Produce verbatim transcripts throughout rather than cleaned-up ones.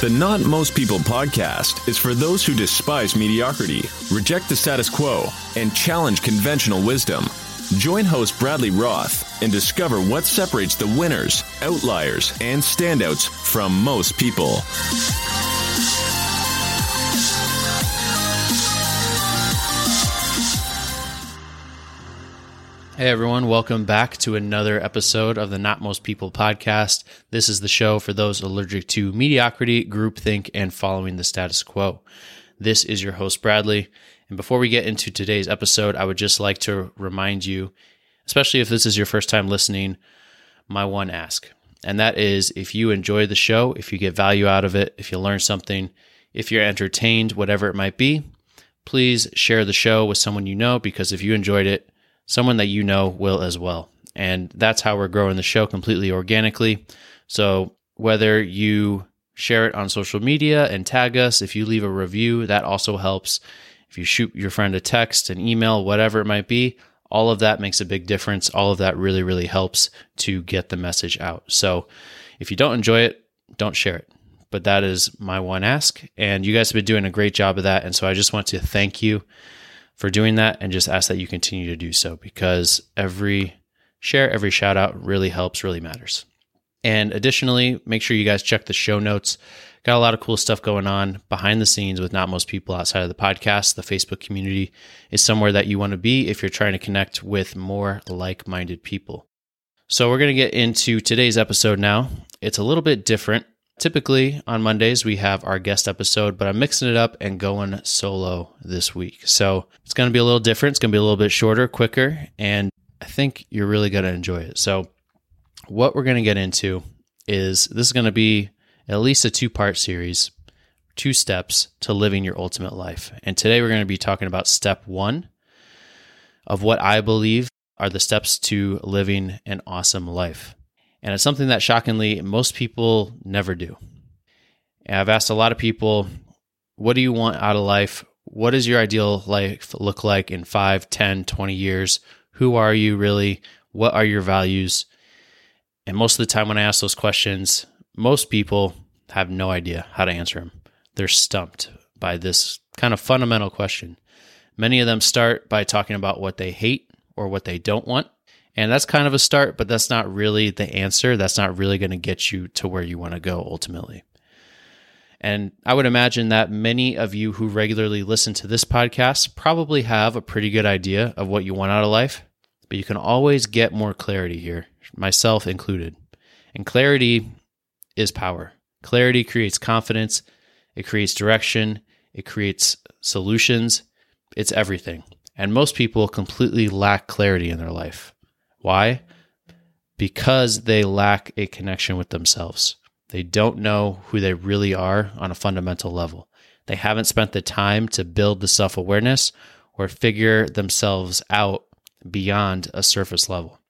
The Not Most People podcast is for those who despise mediocrity, reject the status quo, and challenge conventional wisdom. Join host Bradley Roth and discover what separates the winners, outliers, and standouts from most people. Hey everyone, welcome back to another episode of the Not Most People podcast. This is the show for those allergic to mediocrity, groupthink, and following the status quo. This is your host, Bradley. And before we get into today's episode, I would just like to remind you, especially if this is your first time listening, my one ask. And that is, if you enjoy the show, if you get value out of it, if you learn something, if you're entertained, whatever it might be, please share the show with someone you know, because if you enjoyed it, someone that you know will as well. And that's how we're growing the show completely organically. So whether you share it on social media and tag us, if you leave a review, that also helps. If you shoot your friend a text, an email, whatever it might be, all of that makes a big difference. All of that really, really helps to get the message out. So if you don't enjoy it, don't share it. But that is my one ask. And you guys have been doing a great job of that. And so I just want to thank you for doing that, and just ask that you continue to do so, because every share, every shout out really helps, really matters. And additionally, make sure you guys check the show notes. Got a lot of cool stuff going on behind the scenes with Not Most People outside of the podcast. The Facebook community is somewhere that you want to be if you're trying to connect with more like-minded people. So we're going to get into today's episode now. It's a little bit different. Typically on Mondays, we have our guest episode, but I'm mixing it up and going solo this week. So it's going to be a little different. It's going to be a little bit shorter, quicker, and I think you're really going to enjoy it. So what we're going to get into is this is going to be at least a two-part series, two steps to living your ultimate life. And today we're going to be talking about step one of what I believe are the steps to living an awesome life. And it's something that, shockingly, most people never do. And I've asked a lot of people, what do you want out of life? What does your ideal life look like in five, ten, twenty years? Who are you really? What are your values? And most of the time when I ask those questions, most people have no idea how to answer them. They're stumped by this kind of fundamental question. Many of them start by talking about what they hate or what they don't want. And that's kind of a start, but that's not really the answer. That's not really going to get you to where you want to go ultimately. And I would imagine that many of you who regularly listen to this podcast probably have a pretty good idea of what you want out of life, but you can always get more clarity here, myself included. And clarity is power. Clarity creates confidence. It creates direction. It creates solutions. It's everything. And most people completely lack clarity in their life. Why? Because they lack a connection with themselves. They don't know who they really are on a fundamental level. They haven't spent the time to build the self-awareness or figure themselves out beyond a surface level.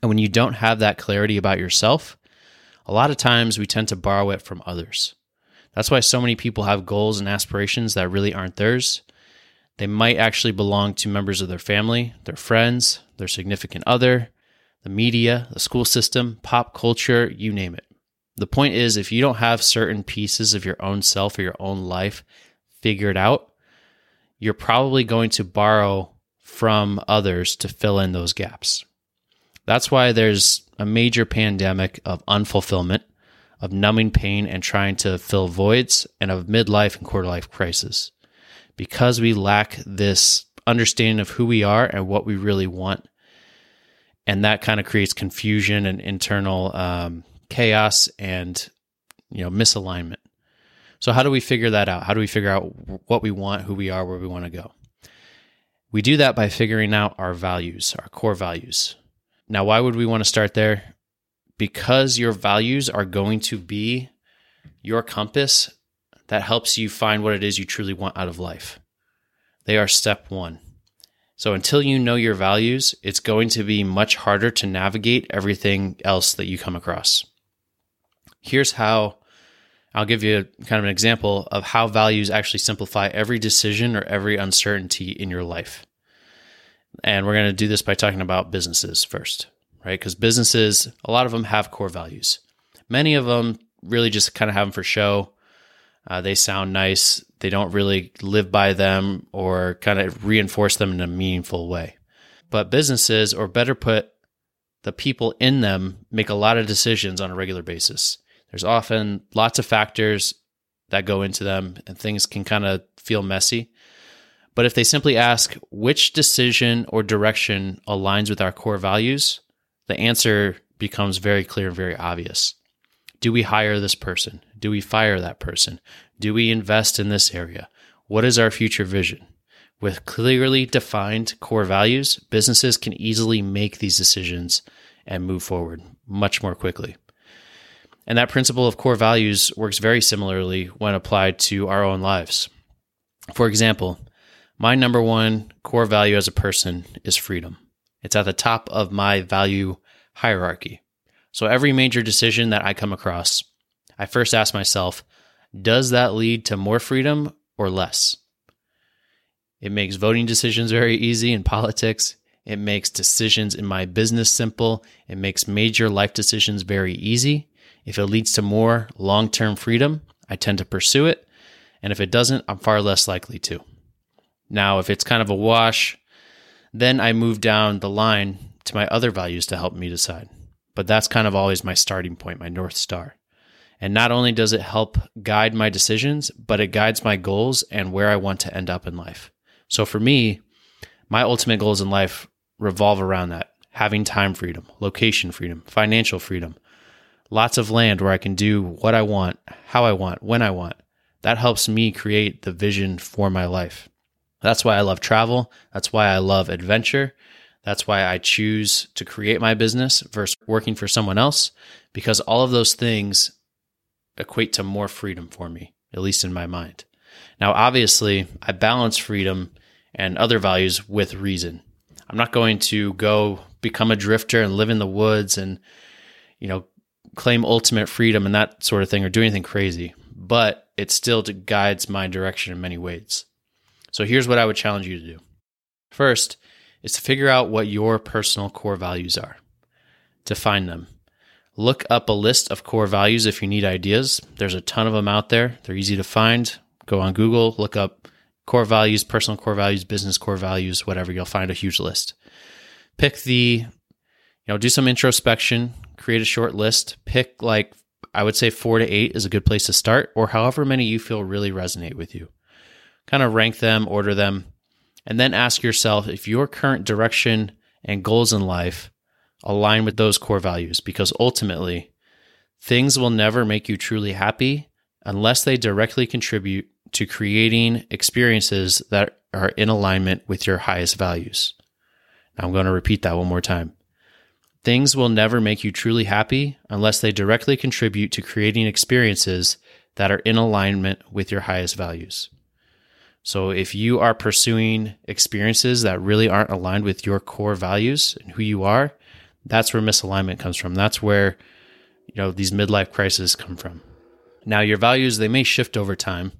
And when you don't have that clarity about yourself, a lot of times we tend to borrow it from others. That's why so many people have goals and aspirations that really aren't theirs. They might actually belong to members of their family, their friends, their significant other, the media, the school system, pop culture, you name it. The point is, if you don't have certain pieces of your own self or your own life figured out, you're probably going to borrow from others to fill in those gaps. That's why there's a major pandemic of unfulfillment, of numbing pain and trying to fill voids, and of midlife and quarter-life crisis. Because we lack this understanding of who we are and what we really want. And that kind of creates confusion and internal um, chaos and, you know, misalignment. So how do we figure that out? How do we figure out what we want, who we are, where we want to go? We do that by figuring out our values, our core values. Now, why would we want to start there? Because your values are going to be your compass that helps you find what it is you truly want out of life. They are step one. So until you know your values, it's going to be much harder to navigate everything else that you come across. Here's how. I'll give you kind of an example of how values actually simplify every decision or every uncertainty in your life. And we're going to do this by talking about businesses first, right? Because businesses, a lot of them have core values. Many of them really just kind of have them for show. Uh, they sound nice. They don't really live by them or kind of reinforce them in a meaningful way. But businesses, or better put, the people in them, make a lot of decisions on a regular basis. There's often lots of factors that go into them, and things can kind of feel messy. But if they simply ask which decision or direction aligns with our core values, the answer becomes very clear and very obvious. Do we hire this person? Do we fire that person? Do we invest in this area? What is our future vision? With clearly defined core values, businesses can easily make these decisions and move forward much more quickly. And that principle of core values works very similarly when applied to our own lives. For example, my number one core value as a person is freedom. It's at the top of my value hierarchy. So every major decision that I come across, I first ask myself, does that lead to more freedom or less? It makes voting decisions very easy in politics. It makes decisions in my business simple. It makes major life decisions very easy. If it leads to more long-term freedom, I tend to pursue it. And if it doesn't, I'm far less likely to. Now, if it's kind of a wash, then I move down the line to my other values to help me decide. But that's kind of always my starting point, my North Star. And not only does it help guide my decisions, but it guides my goals and where I want to end up in life. So for me, my ultimate goals in life revolve around that: having time freedom, location freedom, financial freedom, lots of land where I can do what I want, how I want, when I want. That helps me create the vision for my life. That's why I love travel. That's why I love adventure. That's why I choose to create my business versus working for someone else, because all of those things equate to more freedom for me, at least in my mind. Now, obviously, I balance freedom and other values with reason. I'm not going to go become a drifter and live in the woods and, you know, claim ultimate freedom and that sort of thing, or do anything crazy, but it still guides my direction in many ways. So here's what I would challenge you to do. First is to figure out what your personal core values are. Define them. Look up a list of core values if you need ideas. There's a ton of them out there. They're easy to find. Go on Google, look up core values, personal core values, business core values, whatever. You'll find a huge list. Pick the, you know, do some introspection, create a short list. Pick, like, I would say four to eight is a good place to start, or however many you feel really resonate with you. Kind of rank them, order them, and then ask yourself if your current direction and goals in life align with those core values, because ultimately, things will never make you truly happy unless they directly contribute to creating experiences that are in alignment with your highest values. Now, I'm going to repeat that one more time. Things will never make you truly happy unless they directly contribute to creating experiences that are in alignment with your highest values. So if you are pursuing experiences that really aren't aligned with your core values and who you are, that's where misalignment comes from. That's where, you know, these midlife crises come from. Now, your values, they may shift over time,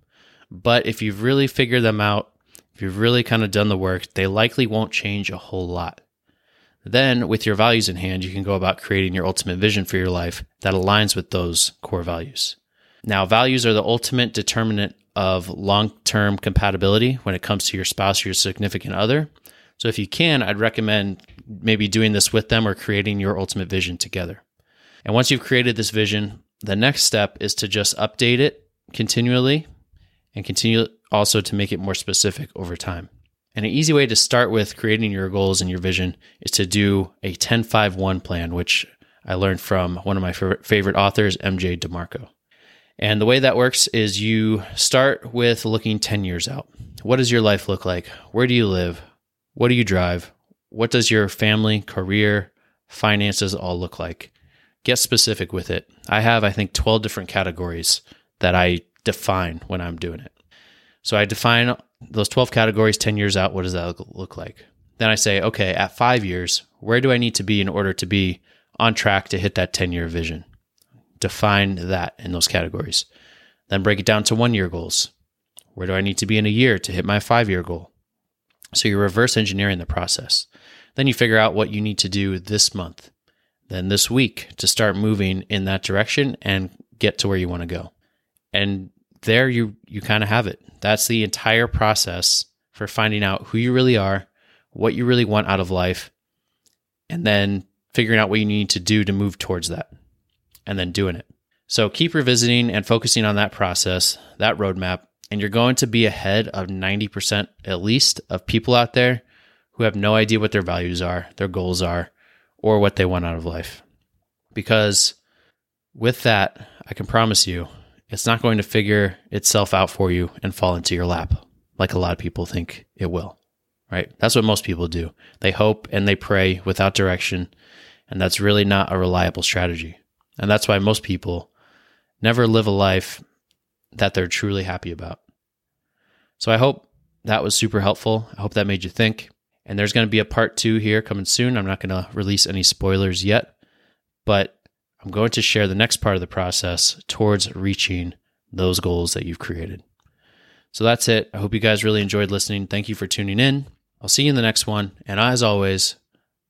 but if you've really figured them out, if you've really kind of done the work, they likely won't change a whole lot. Then with your values in hand, you can go about creating your ultimate vision for your life that aligns with those core values. Now, values are the ultimate determinant of long-term compatibility when it comes to your spouse or your significant other. So if you can, I'd recommend maybe doing this with them or creating your ultimate vision together. And once you've created this vision, the next step is to just update it continually and continue also to make it more specific over time. And an easy way to start with creating your goals and your vision is to do a ten five one plan, which I learned from one of my favorite authors, M J DeMarco. And the way that works is you start with looking ten years out. What does your life look like? Where do you live? What do you drive? What does your family, career, finances all look like? Get specific with it. I have, I think, twelve different categories that I define when I'm doing it. So I define those twelve categories ten years out. What does that look like? Then I say, okay, at five years, where do I need to be in order to be on track to hit that ten-year vision? Define that in those categories. Then break it down to one-year goals. Where do I need to be in a year to hit my five-year goal? So you're reverse engineering the process. Then you figure out what you need to do this month, then this week, to start moving in that direction and get to where you want to go. And there you, you kind of have it. That's the entire process for finding out who you really are, what you really want out of life, and then figuring out what you need to do to move towards that, and then doing it. So keep revisiting and focusing on that process, that roadmap, and you're going to be ahead of ninety percent at least of people out there who have no idea what their values are, their goals are, or what they want out of life. Because with that, I can promise you, it's not going to figure itself out for you and fall into your lap like a lot of people think it will, right? That's what most people do. They hope and they pray without direction, and that's really not a reliable strategy. And that's why most people never live a life that they're truly happy about. So I hope that was super helpful. I hope that made you think. And there's going to be a part two here coming soon. I'm not going to release any spoilers yet, but I'm going to share the next part of the process towards reaching those goals that you've created. So that's it. I hope you guys really enjoyed listening. Thank you for tuning in. I'll see you in the next one. And as always,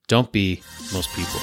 don't be most people.